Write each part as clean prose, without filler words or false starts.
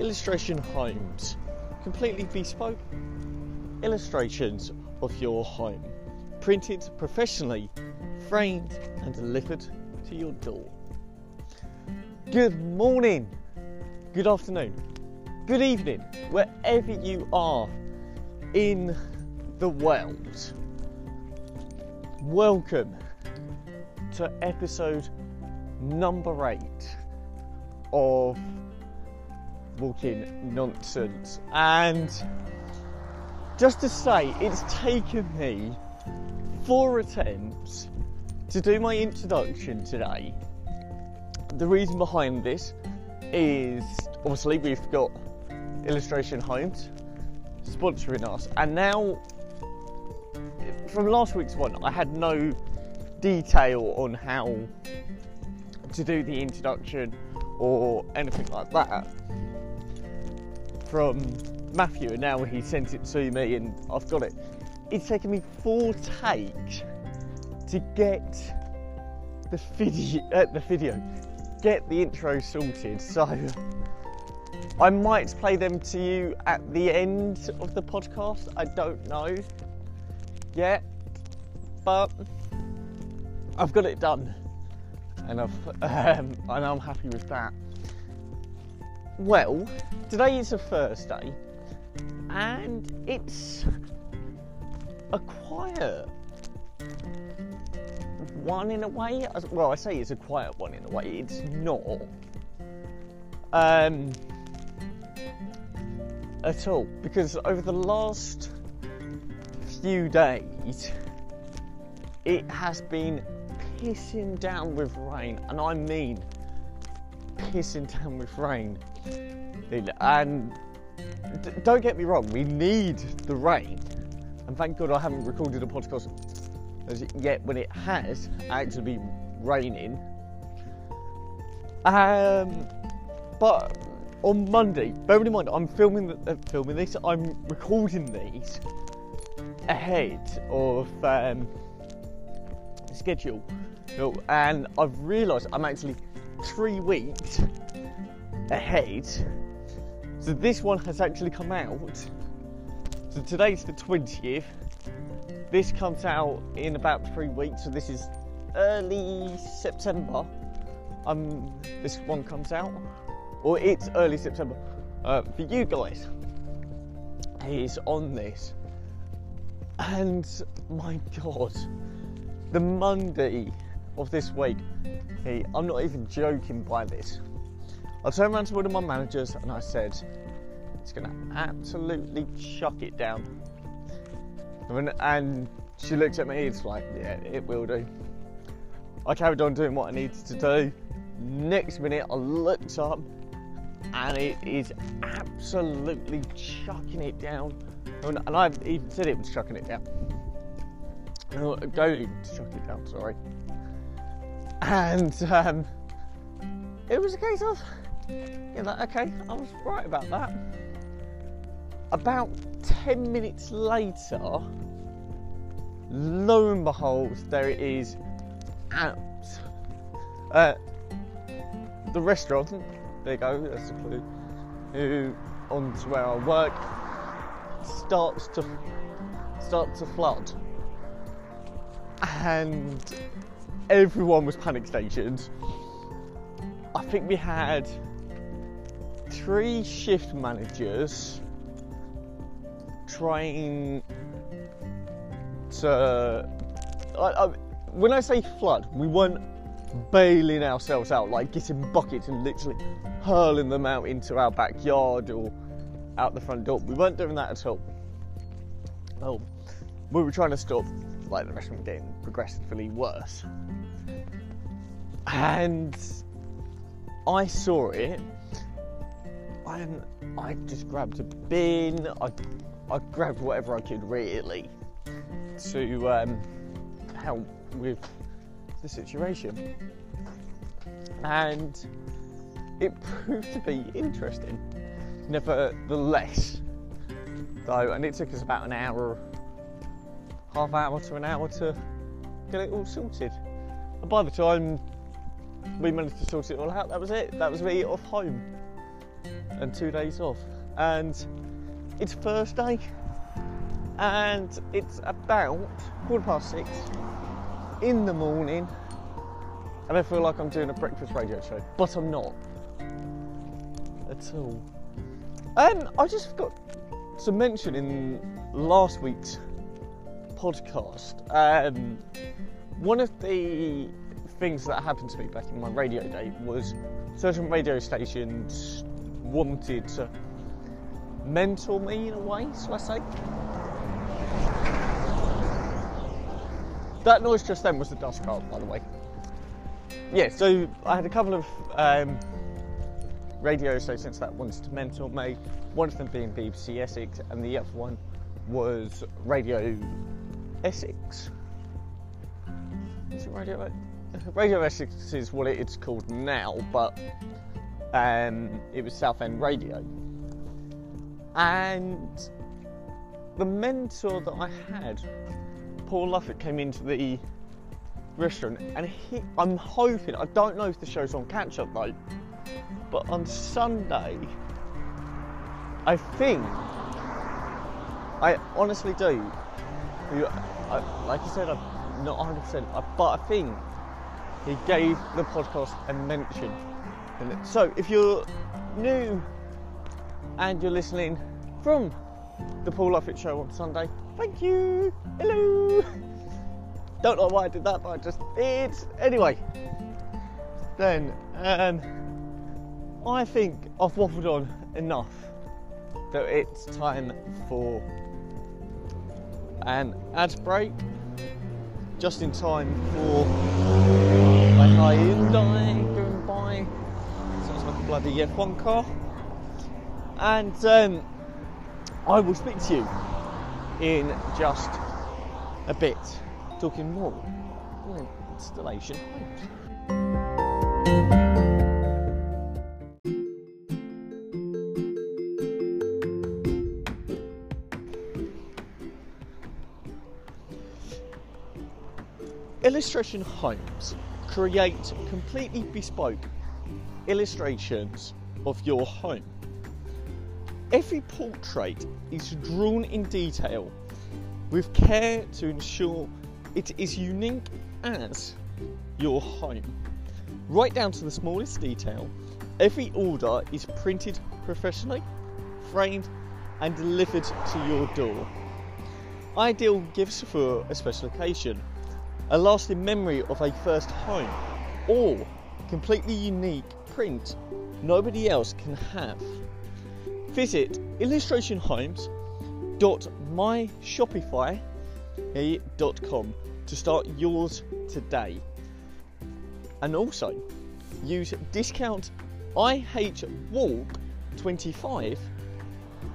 Illustration Homes. Completely bespoke illustrations of your home, printed professionally, framed and delivered to your door. Good morning, good afternoon, good evening, wherever you are in the world. Welcome to episode number 8 of Walking Nonsense. And just to say, it's taken me 4 attempts to do my introduction today. The reason behind this is obviously we've got Illustration Homes sponsoring us, and now from last week's one I had no detail on how to do the introduction or anything like that from Matthew, and now he sent it to me and I've got it. It's taken me 4 takes to get get the intro sorted, so I might play them to you at the end of the podcast. I don't know yet, but I've got it done, and I'm happy with that. Well, today is a Thursday, and it's a quiet one in a way. Well, I say it's a quiet one in a way. It's not at all, because over the last few days it has been pissing down with rain, and I mean pissing down with rain. And don't get me wrong, we need the rain, and thank God I haven't recorded a podcast as yet when it has actually been raining. But on Monday, bearing in mind I'm I'm recording these ahead of schedule, and I've realised I'm actually 3 weeks ahead. So this one has actually come out. So today's the 20th. This comes out in about 3 weeks. So this is early September. This one comes out, or it's early September for you guys. Is on this, and my God, the Monday of this week. Hey, I'm not even joking by this. I turned around to one of my managers and I said, it's going to absolutely chuck it down. And she looked at me, it's like, yeah, it will do. I carried on doing what I needed to do. Next minute I looked up and it is absolutely chucking it down. And I even said it was chucking it down. Going to chuck it down, sorry. And it was a case of, you know, okay, I was right about that. About 10 minutes later, lo and behold, there it is at the restaurant. There you go, that's a clue. Who on to where I work starts to flood, and everyone was panic stationed. I think we had 3 shift managers trying to... when I say flood, we weren't bailing ourselves out, like getting buckets and literally hurling them out into our backyard or out the front door. We weren't doing that at all. Well, we were trying to stop, like the rest of them, getting progressively worse. And I saw it, and I just grabbed a bin. I grabbed whatever I could really to help with the situation, and it proved to be interesting, nevertheless. Though, and it took us about half hour to an hour to get it all sorted. And by the time we managed to sort it all out, that was it. That was me off home. and 2 days off, and it's Thursday and it's about 6:15 in the morning, and I feel like I'm doing a breakfast radio show, but I'm not at all. I just got to mention in last week's podcast, one of the things that happened to me back in my radio day was certain radio stations wanted to mentor me in a way, shall I say. That noise just then was the dust cart, by the way. Yeah, so I had a couple of radio stations that wanted to mentor me, one of them being BBC Essex and the other one was Radio Essex. Is it Radio? Radio Essex is what it's called now, but it was Southend Radio. And the mentor that I had, Paul Luffett, came into the restaurant, and I'm hoping, I don't know if the show's on catch up though, but on Sunday, I think, I honestly do, like I said, I'm not 100%, but I think he gave the podcast a mention. So if you're new and you're listening from the Paul Luffett show on Sunday, thank you, hello. Don't know why I did that, but I just did. Anyway, then I think I've waffled on enough that it's time for an ad break, just in time for my Hyundai going by. Sounds like a bloody F1 car. And I will speak to you in just a bit, talking more on Installation Homes. Illustration Homes create completely bespoke illustrations of your home. Every portrait is drawn in detail with care to ensure it is unique as your home. Right down to the smallest detail, every order is printed professionally, framed and delivered to your door. Ideal gifts for a special occasion, a lasting memory of a first home, or completely unique print nobody else can have. Visit illustrationhomes.myshopify.com to start yours today, and also use discount IHWALK25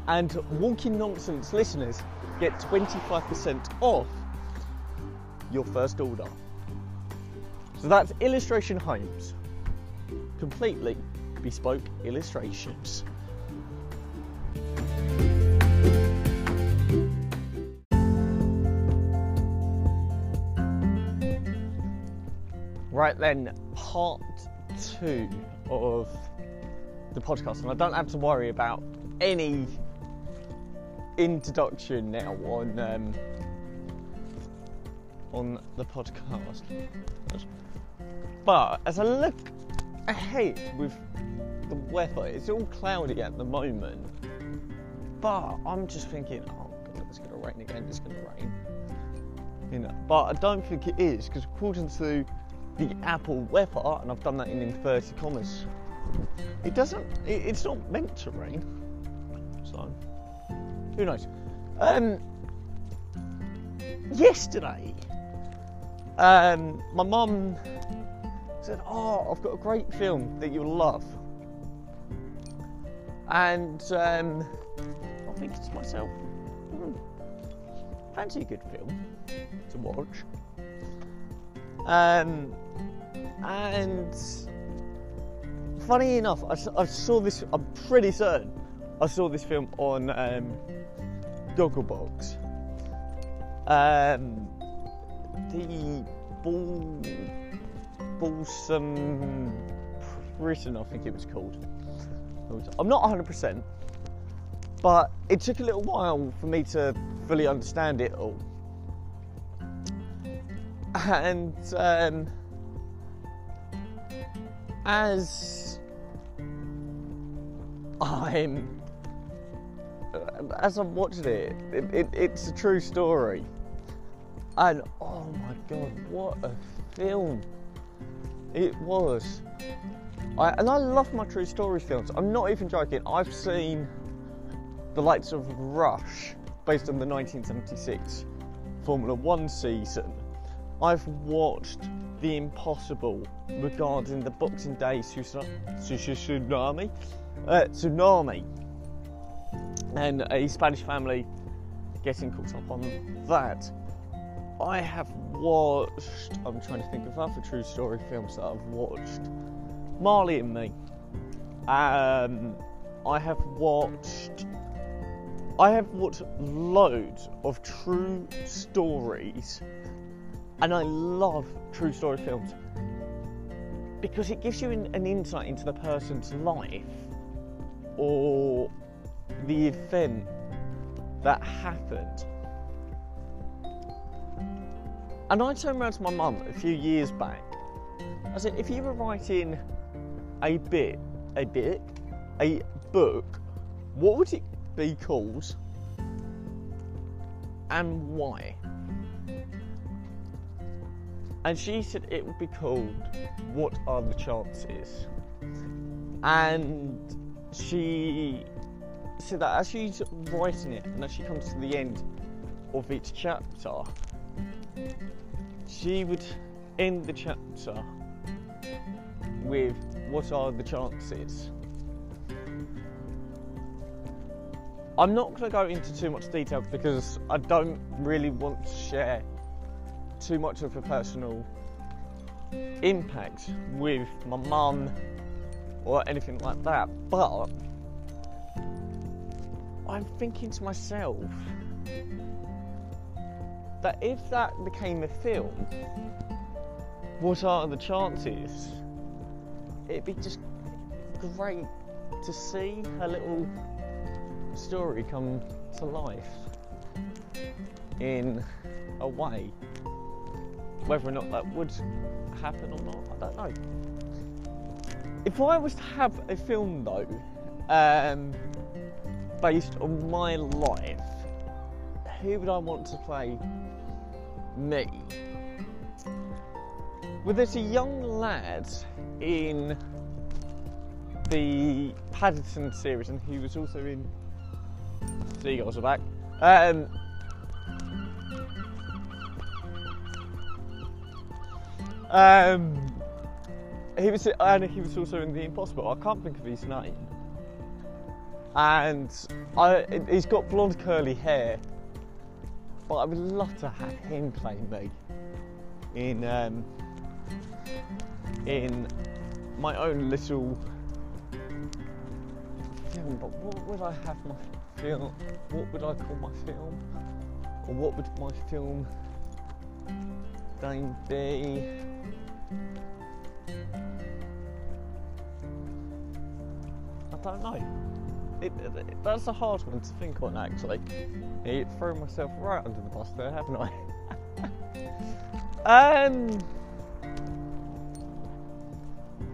and Walking Nonsense listeners get 25% off your first order. So that's Illustration Homes, completely bespoke illustrations. Right then, part two of the podcast, and I don't have to worry about any introduction now on the podcast. But as I look ahead with the weather, it's all cloudy at the moment, but I'm just thinking, oh god, it's going to rain again, it's going to rain, you know. But I don't think it is, because according to the Apple weather, and I've done that in inverted commas, it doesn't, it's not meant to rain, so who knows. Yesterday, my mum said, oh, I've got a great film that you'll love, and I'm thinking to myself, fancy a good film to watch. And funny enough, I saw this, I'm pretty certain I saw this film on Gogglebox. The Balsam Prison, I think it was called. I'm not 100%, but it took a little while for me to fully understand it all. And as I'm watching it, it's a true story. And oh my God, what a film it was. And I love my true story films. I'm not even joking. I've seen The Lights of Rush, based on the 1976 Formula One season. I've watched The Impossible regarding the Boxing Day tsunami. And a Spanish family getting caught up on that. I have watched, I'm trying to think of other true story films that I've watched. Marley and Me. I have watched loads of true stories, and I love true story films because it gives you an insight into the person's life or the event that happened. And I turned around to my mum a few years back. I said, if you were writing a book, what would it be called and why? And she said it would be called What Are the Chances? And she said that as she's writing it and as she comes to the end of each chapter, she would end the chapter with what are the chances. I'm not going to go into too much detail because I don't really want to share too much of a personal impact with my mum or anything like that, but I'm thinking to myself that if that became a film, what are the chances? It'd be just great to see her little story come to life in a way. Whether or not that would happen or not, I don't know. If I was to have a film though, based on my life, who would I want to play me? Well, there's a young lad in the Paddington series, and he was also in Seagulls Are Back. He was also in The Impossible. I can't think of his name. And he's got blonde curly hair, but I would love to have him play me in my own little film. But what would I have my film? What would I call my film? Or what would my film name be? I don't know. That's a hard one to think on, actually. It threw myself right under the bus there, haven't I?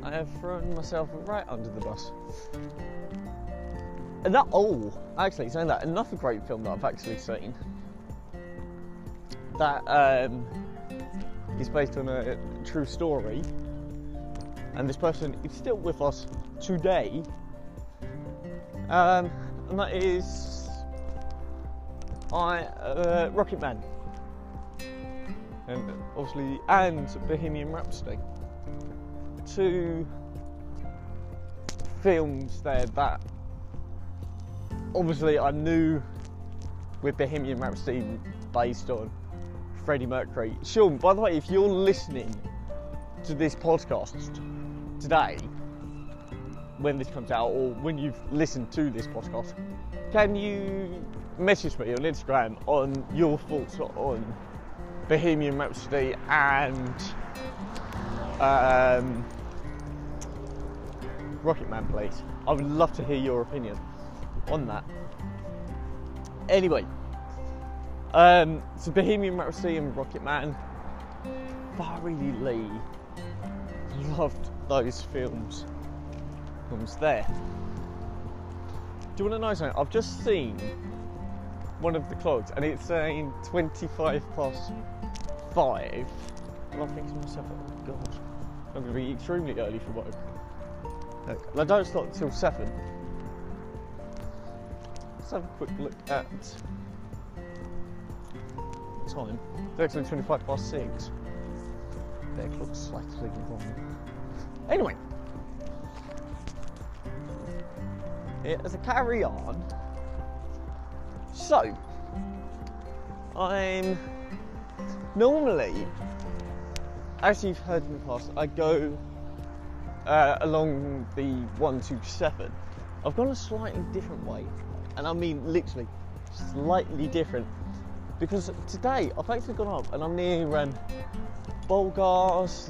I have thrown myself right under the bus. And that, another great film that I've actually seen that is based on a true story, and this person is still with us today. And that is Rocket Man, and obviously, and Bohemian Rhapsody. Two films there that obviously I knew, with Bohemian Rhapsody based on Freddie Mercury. Sean, by the way, if you're listening to this podcast today, when this comes out, or when you've listened to this podcast, can you message me on Instagram on your thoughts on Bohemian Rhapsody and Rocket Man plays. I would love to hear your opinion on that. Anyway, so Bohemian Rhapsody and Rocket Man, Barry Lee loved those films there. Do you want to know something? I've just seen one of the clocks and it's saying 5:25. And I'm thinking to myself, oh god, I'm going to be extremely early for work. And I don't start till 7. Let's have a quick look at time. They're actually 6:25. Their clock's slightly wrong. Anyway, as a carry on, so I'm normally, as you've heard in the past, I go along the 127. I've gone a slightly different way, and I mean literally slightly different, because today I've actually gone up and I'm near Bolgar's,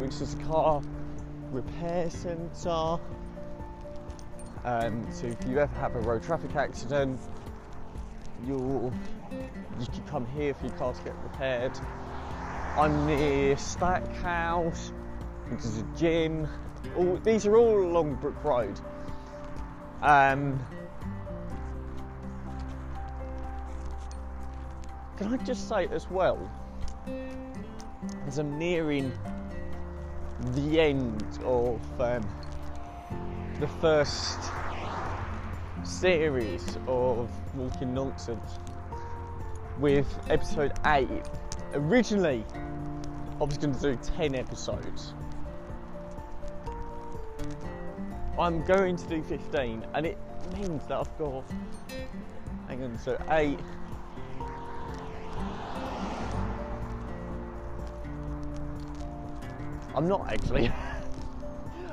which is a car repair centre. So if you ever have a road traffic accident, you can come here for your car to get repaired. I'm near Stackhouse, which is a gym. These are all along Brook Road. Can I just say as well, as I'm nearing the end of the first series of Walking Nonsense with episode 8. Originally, I was going to do 10 episodes. I'm going to do 15, and it means that I've got, hang on, so 8,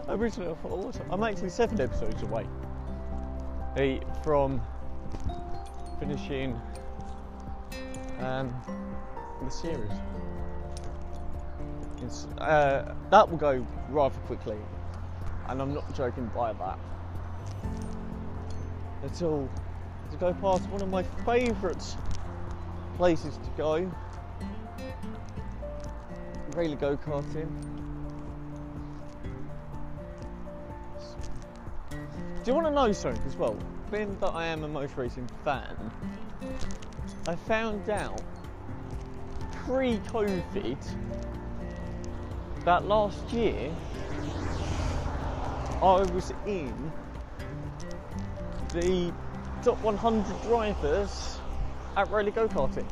originally I thought, oh, I'm actually 7 episodes away from finishing the series. That will go rather quickly, and I'm not joking by that at all. To go past one of my favourite places to go, Rayleigh go-karting. Do you want to know something as well? Being that I am a motor racing fan, I found out pre-COVID that last year I was in the top 100 drivers at Raleigh go-karting.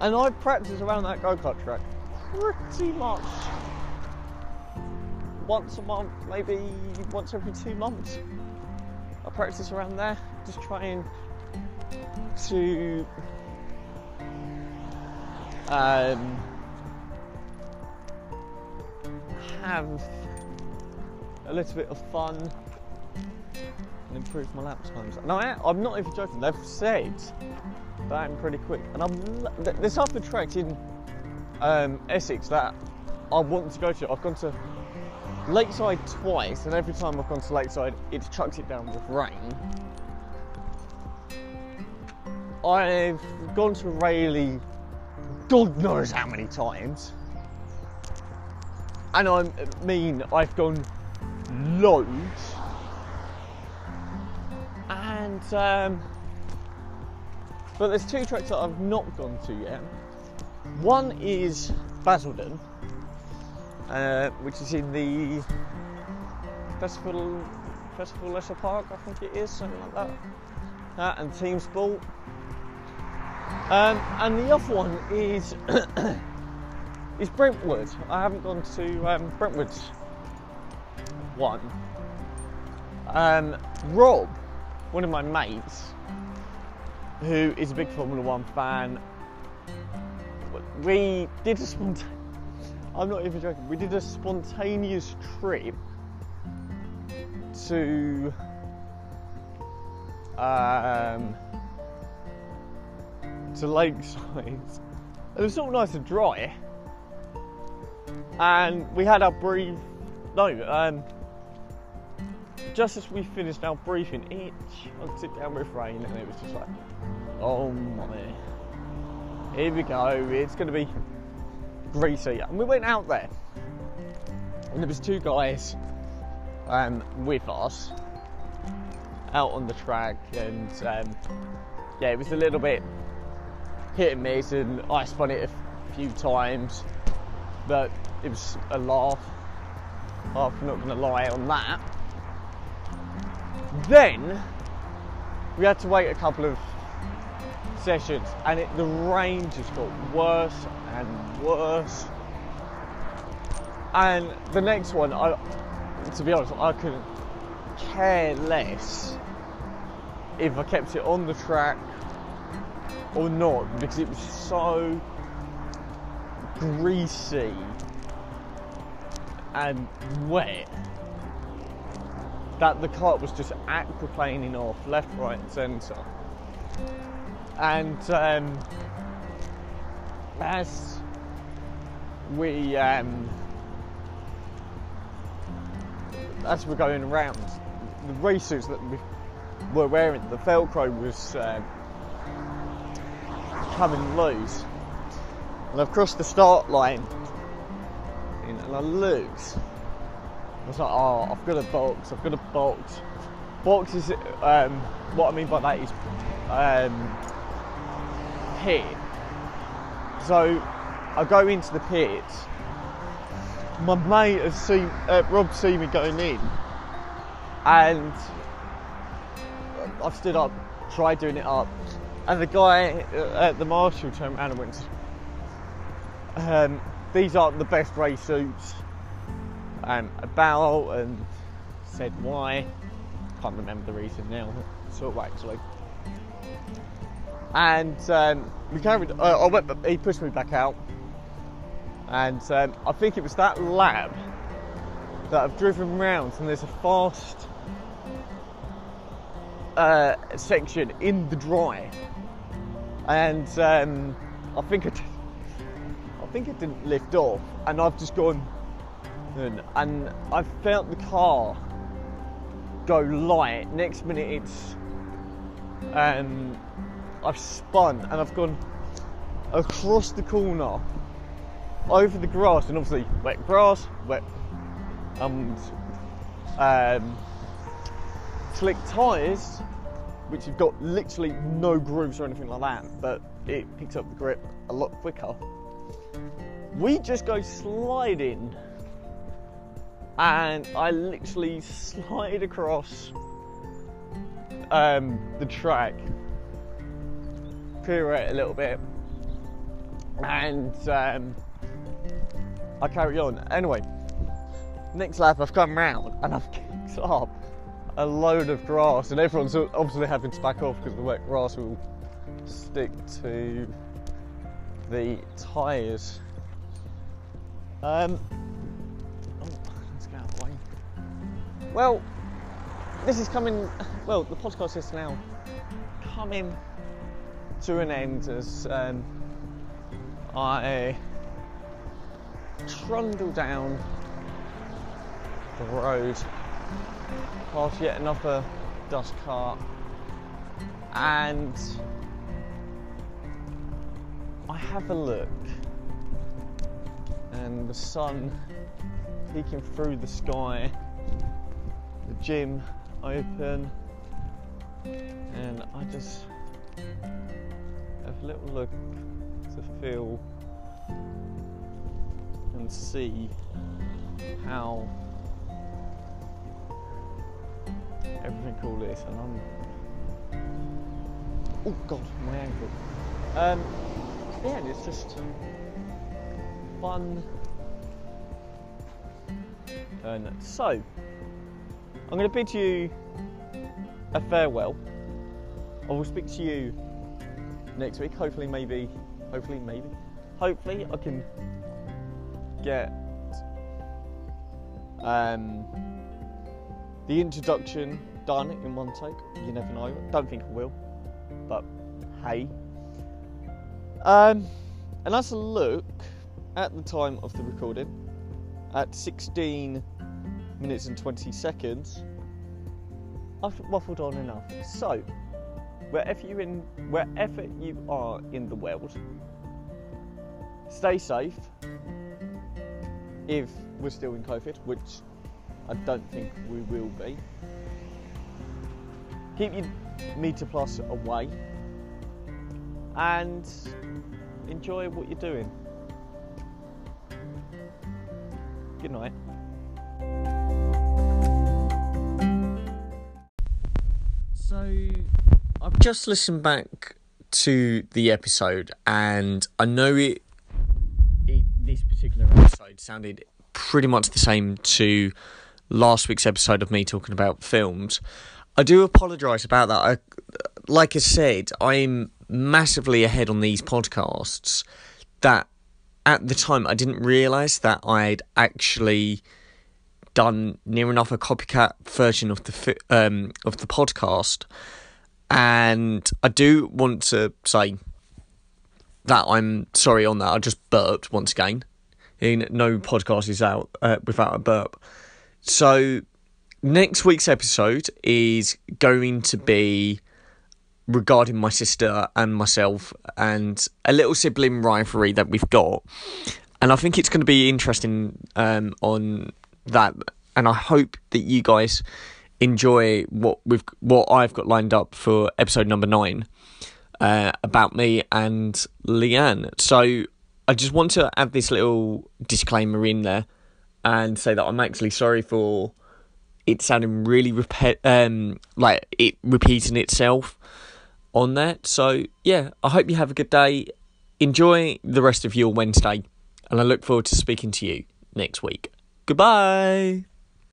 And I practiced around that go-kart track pretty much once a month, maybe once every 2 months. I practice around there, just trying to have a little bit of fun and improve my lap times. And I'm not even joking, they've said that I'm pretty quick. And there's half the tracks in Essex that I want to go to. I've gone to Lakeside twice, and every time I've gone to Lakeside, it's chucked it down with rain. I've gone to Raleigh god knows how many times. And I've gone loads. And, but there's 2 tracks that I've not gone to yet. One is Basildon, which is in the Festival Leisure Park, I think it is, something like that. That and Team Sport. And the other one is is Brentwood. I haven't gone to Brentwood's one. Rob, one of my mates, who is a big Formula 1 fan, we did a spontaneous, I'm not even joking, we did a spontaneous trip to Lakeside. It was sort of nice and dry, and we had our brief No, just as we finished our briefing, each I sit down with rain and it was just like, oh my, here we go, it's going to be greasy. And we went out there and there was two guys with us out on the track, and yeah, it was a little bit hit and miss, and I spun it a few times, but it was a laugh. I'm not going to lie on that. Then we had to wait a couple of sessions, and the rain just got worse and worse. And the next one, to be honest, I couldn't care less if I kept it on the track or not, because it was so greasy and wet that the cart was just aquaplaning off left, right and centre. And as we as we're going around, the racers that we were wearing, the Velcro was coming loose, and I've crossed the start line and I looked. I was like, oh, I've got a box. Box is, what I mean by that is pit. So I go into the pit. My mate has seen, Rob seen me going in, and I've stood up, tried doing it up, and the guy at the marshal turned around and went, these aren't the best race suits. About, and said why. Can't remember the reason now, sort of, actually. And we carried. I went, but he pushed me back out. And I think it was that lap that I've driven round, and there's a fast section in the dry. And I think it didn't lift off, and I've just gone. And I felt the car go light. Next minute, it's I've spun and I've gone across the corner, over the grass, and obviously wet grass, wet and slick tyres, which have got literally no grooves or anything like that, but it picks up the grip a lot quicker. We just go sliding. And I literally slide across the track, pirouette a little bit, and I carry on. Anyway, next lap I've come round and I've kicked up a load of grass, and everyone's obviously having to back off because the wet grass will stick to the tyres. Well, this is coming, well, the podcast is now coming to an end as I trundle down the road past yet another dust cart, and I have a look, and the sun peeking through the sky, the gym open, and I just have a little look to feel and see how everything cool is. And I'm, oh god, my ankle. Yeah, it's just fun. And so I'm going to bid you a farewell. I will speak to you next week. Hopefully I can get the introduction done in one take. You never know. Don't think I will, but hey. And that's a look at the time of the recording at 16. minutes and 20 seconds, I've waffled on enough. So, wherever you are in the world, stay safe. If we're still in COVID, which I don't think we will be, keep your meter plus away and enjoy what you're doing. Good night. So I've just listened back to the episode, and I know this particular episode sounded pretty much the same to last week's episode of me talking about films. I do apologise about that. Like I said, I'm massively ahead on these podcasts, that at the time I didn't realise that I'd actually done near enough a copycat version of the podcast. And I do want to say that I'm sorry on that. I just burped once again. No podcast is out without a burp. So next week's episode is going to be regarding my sister and myself and a little sibling rivalry that we've got. And I think it's going to be interesting on that, and I hope that you guys enjoy what I've got lined up for episode number 9 about me and Leanne. So I just want to add this little disclaimer in there and say that I'm actually sorry for it sounding really like it repeating itself on that. So yeah, I hope you have a good day. Enjoy the rest of your Wednesday, and I look forward to speaking to you next week. Goodbye.